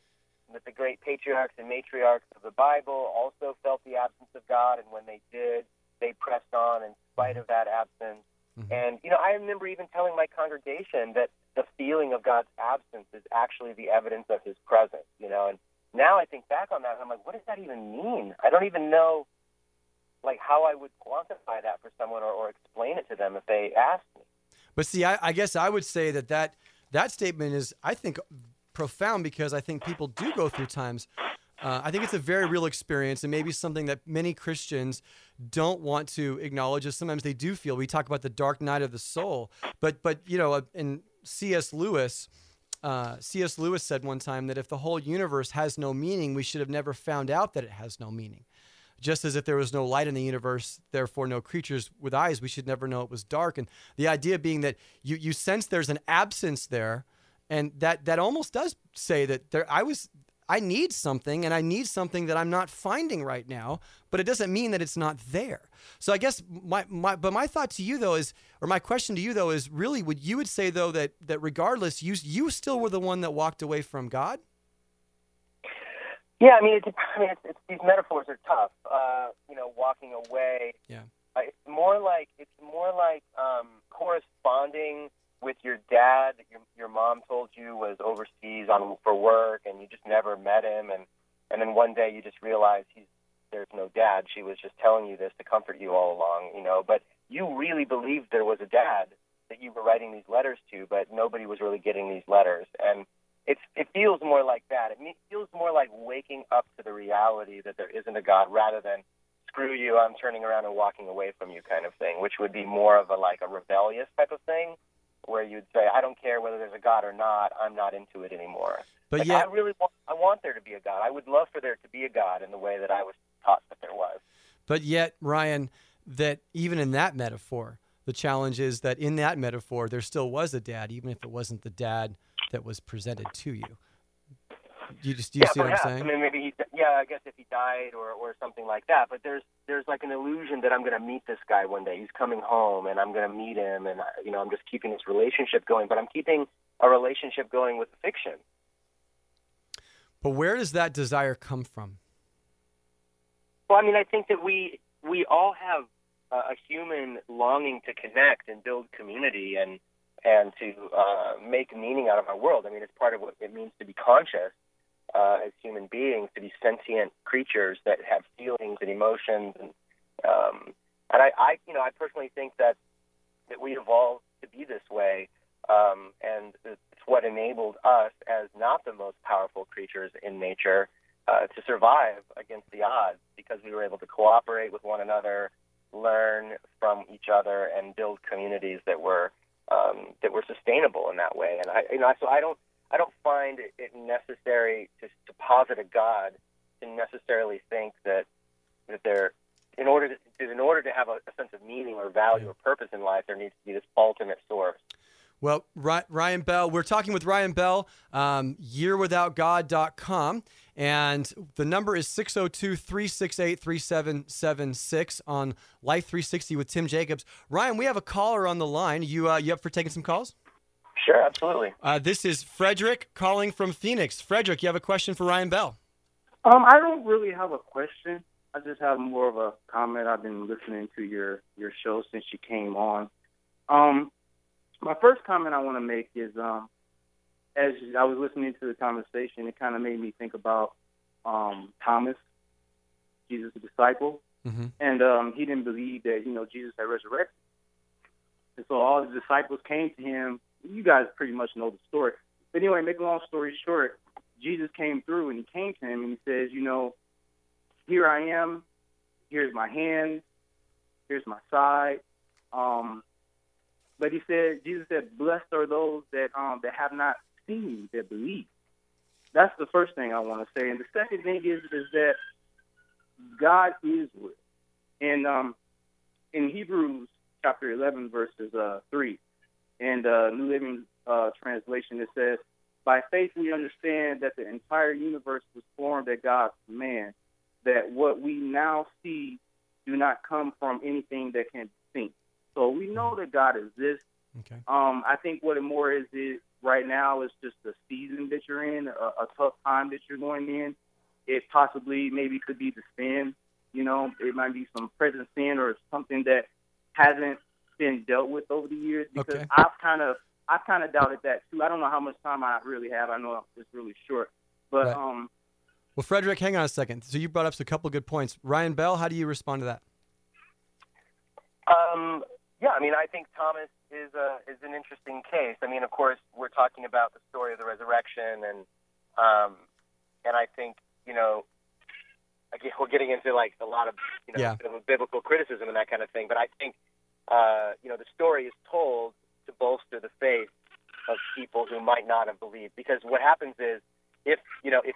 and that the great patriarchs and matriarchs of the Bible also felt the absence of God, and when they did, they pressed on in spite of that absence. And, I remember even telling my congregation that the feeling of God's absence is actually the evidence of his presence, and now I think back on that, and I'm like, what does that even mean? I don't even know, like, how I would quantify that for someone or explain it to them if they asked me. But see, I guess I would say that statement is, I think, profound, because I think people do go through times. I think it's a very real experience, and maybe something that many Christians don't want to acknowledge, as sometimes they do feel. We talk about the dark night of the soul, but and C.S. Lewis said one time that if the whole universe has no meaning, we should have never found out that it has no meaning. Just as if there was no light in the universe, therefore no creatures with eyes, we should never know it was dark. And the idea being that you sense there's an absence there, and that almost does say that there. I was I need something, and I need something that I'm not finding right now, but it doesn't mean that it's not there. So I guess my thought to you, though, is, or my question to you, though, is really, would you say, though, that regardless, you still were the one that walked away from God? Yeah, it's, these metaphors are tough. Walking away. Yeah. It's more like corresponding with your dad that your mom told you was overseas for work, and you just never met him, and then one day you just realize there's no dad. She was just telling you this to comfort you all along, but you really believed there was a dad that you were writing these letters to, but nobody was really getting these letters. And it feels more like that. It feels more like waking up to the reality that there isn't a God, rather than screw you, I'm turning around and walking away from you kind of thing, which would be more of a rebellious type of thing, where you'd say, I don't care whether there's a God or not, I'm not into it anymore. But I really want there to be a God. I would love for there to be a God in the way that I was taught that there was. But yet, Ryan, that even in that metaphor, the challenge is that in that metaphor, there still was a dad, even if it wasn't the dad that was presented to you. Do you see perhaps. What I'm saying? I guess if he died or something like that. But there's like an illusion that I'm going to meet this guy one day. He's coming home, and I'm going to meet him, and I'm just keeping this relationship going. But I'm keeping a relationship going with fiction. But where does that desire come from? Well, I think that we all have a human longing to connect and build community and to make meaning out of our world. It's part of what it means to be conscious. As human beings, to be sentient creatures that have feelings and emotions, and I personally think that we evolved to be this way, and it's what enabled us, as not the most powerful creatures in nature, to survive against the odds, because we were able to cooperate with one another, learn from each other, and build communities that were sustainable in that way. And I don't find it necessary to posit a God, to necessarily think that there, in order to have a sense of meaning or value or purpose in life, there needs to be this ultimate source. Well, Ryan Bell, we're talking with Ryan Bell, yearwithoutgod.com, and the number is 602-368-3776 on Life 360 with Tim Jacobs. Ryan, we have a caller on the line. You up for taking some calls? Sure, absolutely. This is Frederick calling from Phoenix. Frederick, you have a question for Ryan Bell? I don't really have a question. I just have more of a comment. I've been listening to your show since you came on. My first comment I want to make is, as I was listening to the conversation, it kind of made me think about Thomas, Jesus' disciple, and he didn't believe that Jesus had resurrected. And so all the disciples came to him. You guys pretty much know the story. But anyway, make a long story short, Jesus came through, and he came to him, and he says, here I am, here's my hand, here's my side. But Jesus said, blessed are those that have not seen, that believe. That's the first thing I want to say. And the second thing is that God is real. And in Hebrews chapter 11, verses 3, and New Living Translation, it says, by faith we understand that the entire universe was formed at God's command, that what we now see do not come from anything that can be seen. So we know that God exists. Okay. I think what it more is right now is just the season that you're in, a tough time that you're going in. It possibly maybe could be the sin. It might be some present sin or something that hasn't been dealt with over the years, because okay. I've kind of doubted that too. I don't know how much time I really have. I know it's really short, but right. Well, Frederick, hang on a second. So you brought up a couple of good points. Ryan Bell, how do you respond to that? I think Thomas is an interesting case. Of course, we're talking about the story of the resurrection, and I think we're getting into like a lot of sort of biblical criticism and that kind of thing, but I think. The story is told to bolster the faith of people who might not have believed. Because what happens is, if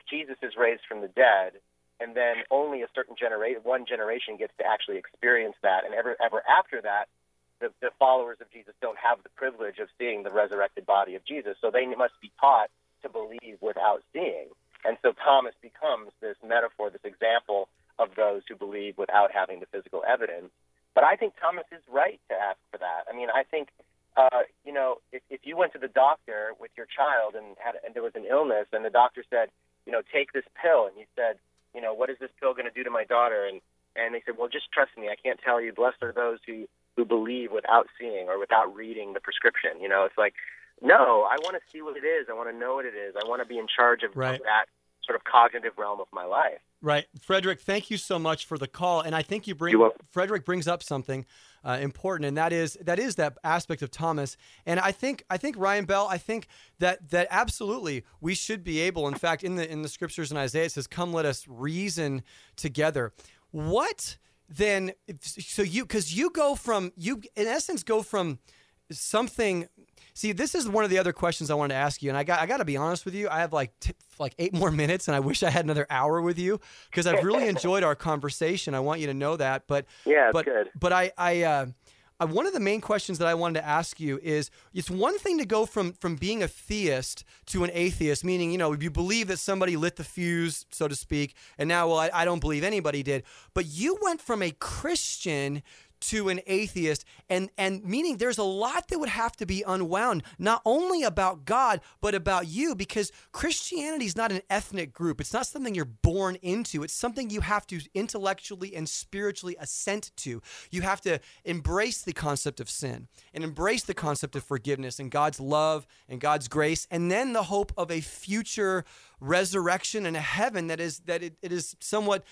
Jesus is raised from the dead, and then only a certain one generation gets to actually experience that, and ever after that, the followers of Jesus don't have the privilege of seeing the resurrected body of Jesus, so they must be taught to believe without seeing. And so Thomas becomes this metaphor, this example of those who believe without having the physical evidence. But I think Thomas is right to ask for that. I mean, I think, if you went to the doctor with your child and there was an illness and the doctor said, take this pill. And you said, what is this pill going to do to my daughter? And they said, well, just trust me. I can't tell you. Blessed are those who believe without seeing or without reading the prescription. It's like, no, I want to see what it is. I want to know what it is. I want to be in charge of that sort of cognitive realm of my life. Right. Frederick, thank you so much for the call. And I think Frederick brings up something important, and that is that aspect of Thomas. And I think Ryan Bell, I think that absolutely we should be able, in fact, in the scriptures in Isaiah, it says, come, let us reason together. What then, because you go from something. See, this is one of the other questions I wanted to ask you, and I got to be honest with you. I have like 8 more minutes, and I wish I had another hour with you because I've really enjoyed our conversation. I want you to know that, but good. But I one of the main questions that I wanted to ask you is: it's one thing to go from being a theist to an atheist, meaning you believe that somebody lit the fuse, so to speak, and now I don't believe anybody did. But you went from a Christian to an atheist, and meaning there's a lot that would have to be unwound, not only about God, but about you, because Christianity is not an ethnic group. It's not something you're born into. It's something you have to intellectually and spiritually assent to. You have to embrace the concept of sin and embrace the concept of forgiveness and God's love and God's grace, and then the hope of a future resurrection and a heaven that is somewhat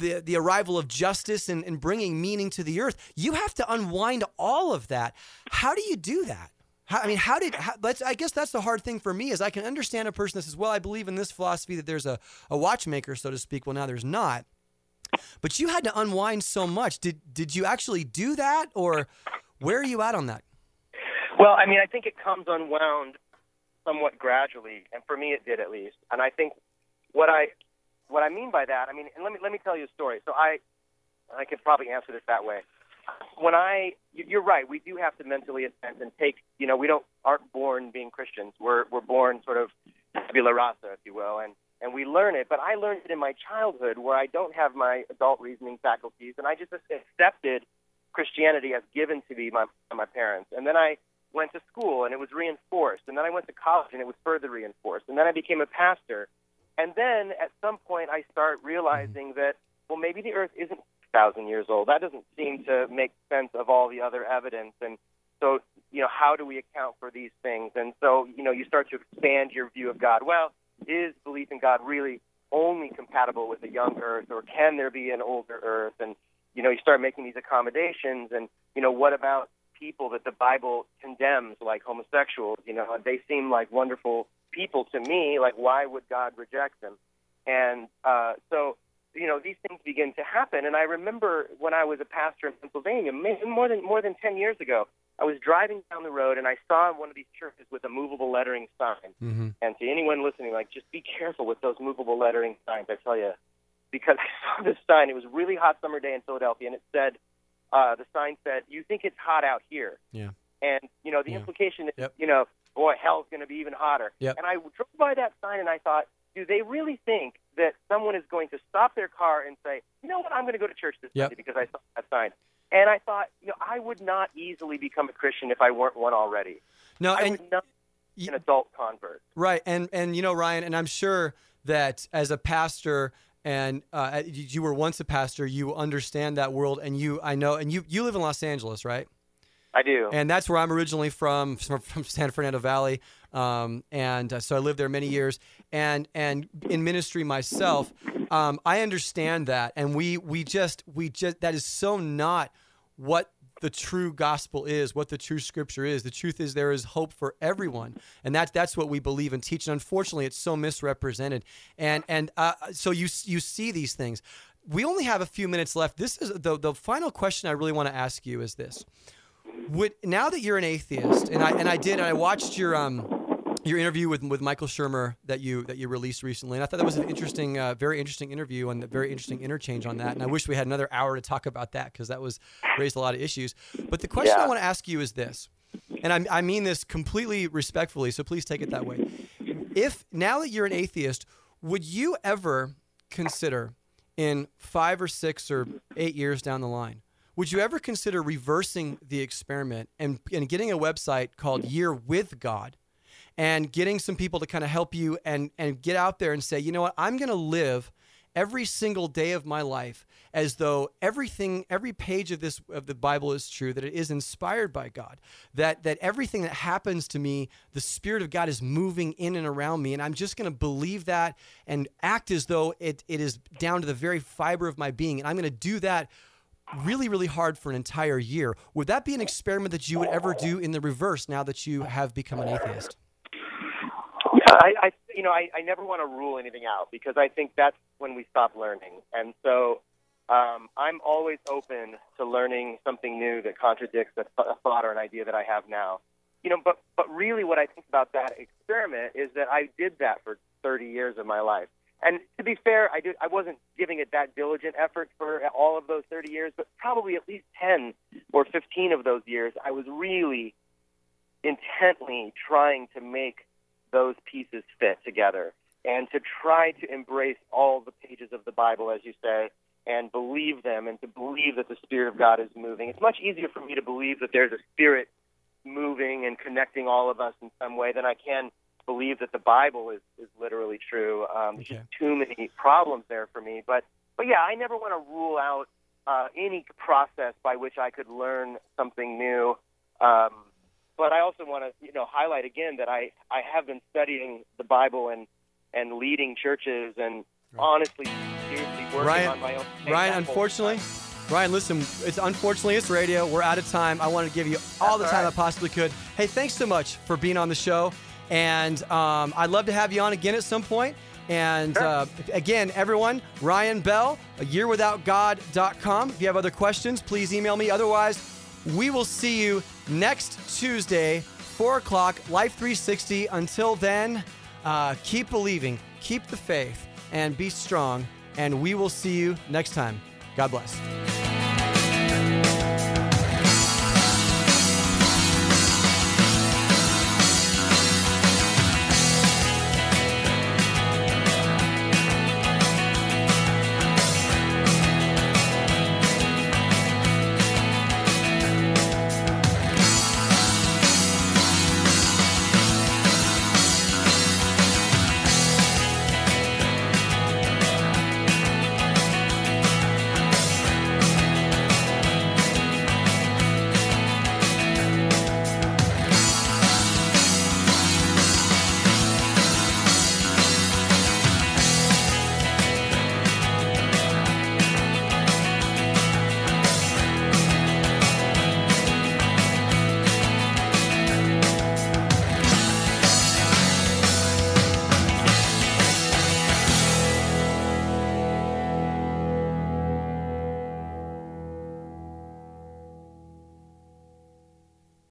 the arrival of justice and bringing meaning to the earth. You have to unwind all of that. How do you do that? I guess that's the hard thing for me, is I can understand a person that says, well, I believe in this philosophy that there's a watchmaker, so to speak. Well, now there's not. But you had to unwind so much. Did you actually do that, or where are you at on that? Well, I mean, I think it comes unwound somewhat gradually, and for me it did, at least. And I think what I mean by that, and let me tell you a story. So I could probably answer this that way. You're right. We do have to mentally assent and take. We aren't born being Christians. We're born sort of tabula rasa, if you will, and we learn it. But I learned it in my childhood, where I don't have my adult reasoning faculties, and I just accepted Christianity as given to me by my parents. And then I went to school, and it was reinforced. And then I went to college, and it was further reinforced. And then I became a pastor. And then at some point I start realizing that, well, maybe the earth isn't 1,000 years old. That doesn't seem to make sense of all the other evidence. And so, how do we account for these things? And so, you start to expand your view of God. Well, is belief in God really only compatible with a young earth, or can there be an older earth? And, you start making these accommodations. And, what about people that the Bible condemns, like homosexuals? They seem like wonderful people to me, like, why would God reject them? And so these things begin to happen. And I remember when I was a pastor in Pennsylvania, more than 10 years ago, I was driving down the road and I saw one of these churches with a movable lettering sign. Mm-hmm. And to anyone listening, just be careful with those movable lettering signs, I tell you, because I saw this sign. It was a really hot summer day in Philadelphia, and it said, the sign said, "You think it's hot out here?" Yeah. And the implication is, boy, hell's going to be even hotter. Yep. And I drove by that sign and I thought, do they really think that someone is going to stop their car and say, you know what, I'm going to go to church this Sunday because I saw that sign? And I thought, I would not easily become a Christian if I weren't one already. No, I would not be an adult convert. Right, and Ryan, and I'm sure that as a pastor, and you were once a pastor, you understand that world, and you live in Los Angeles, right? I do. And that's where I'm originally from San Fernando Valley. So I lived there many years. And in ministry myself, I understand that. And we just that is so not what the true gospel is, what the true scripture is. The truth is there is hope for everyone. And that's what we believe and teach. And unfortunately, it's so misrepresented. So you see these things. We only have a few minutes left. This is the final question I really want to ask you is this. Now that you're an atheist, and I watched your interview with Michael Shermer that you released recently, and I thought that was an interesting, very interesting interview and a very interesting interchange on that. And I wish we had another hour to talk about that, because that raised a lot of issues. But the question I want to ask you is this, and I mean this completely respectfully, so please take it that way. If now that you're an atheist, Would you ever consider, in 5 or 6 or 8 years down the line, would you ever consider reversing the experiment and getting a website called Year With God and getting some people to kind of help you and get out there and say, you know what, I'm going to live every single day of my life as though everything, every page of this of the Bible is true, that it is inspired by God, that everything that happens to me, the Spirit of God is moving in and around me, and I'm just going to believe that and act as though it is down to the very fiber of my being, and I'm going to do that really, really hard for an entire year. Would that be an experiment that you would ever do in the reverse now that you have become an atheist? I never want to rule anything out, because I think that's when we stop learning. And so I'm always open to learning something new that contradicts a thought or an idea that I have now. You know, but really what I think about that experiment is that I did that for 30 years of my life. And to be fair, I wasn't giving it that diligent effort for all of those 30 years, but probably at least 10 or 15 of those years, I was really intently trying to make those pieces fit together and to try to embrace all the pages of the Bible, as you say, and believe them and to believe that the Spirit of God is moving. It's much easier for me to believe that there's a Spirit moving and connecting all of us in some way than I can believe that the Bible is literally true. Okay. There's too many problems there for me. But yeah, I never want to rule out any process by which I could learn something new. But I also want to, highlight again that I have been studying the Bible and leading churches and honestly, seriously working on my own. Ryan, listen, it's radio. We're out of time. I wanted to give you all the time I possibly could. Hey, thanks so much for being on the show. And I'd love to have you on again at some point. And again, everyone, Ryan Bell, yearwithoutgod.com. If you have other questions, please email me. Otherwise, we will see you next Tuesday, 4 o'clock, Life 360. Until then, keep believing, keep the faith, and be strong. And we will see you next time. God bless.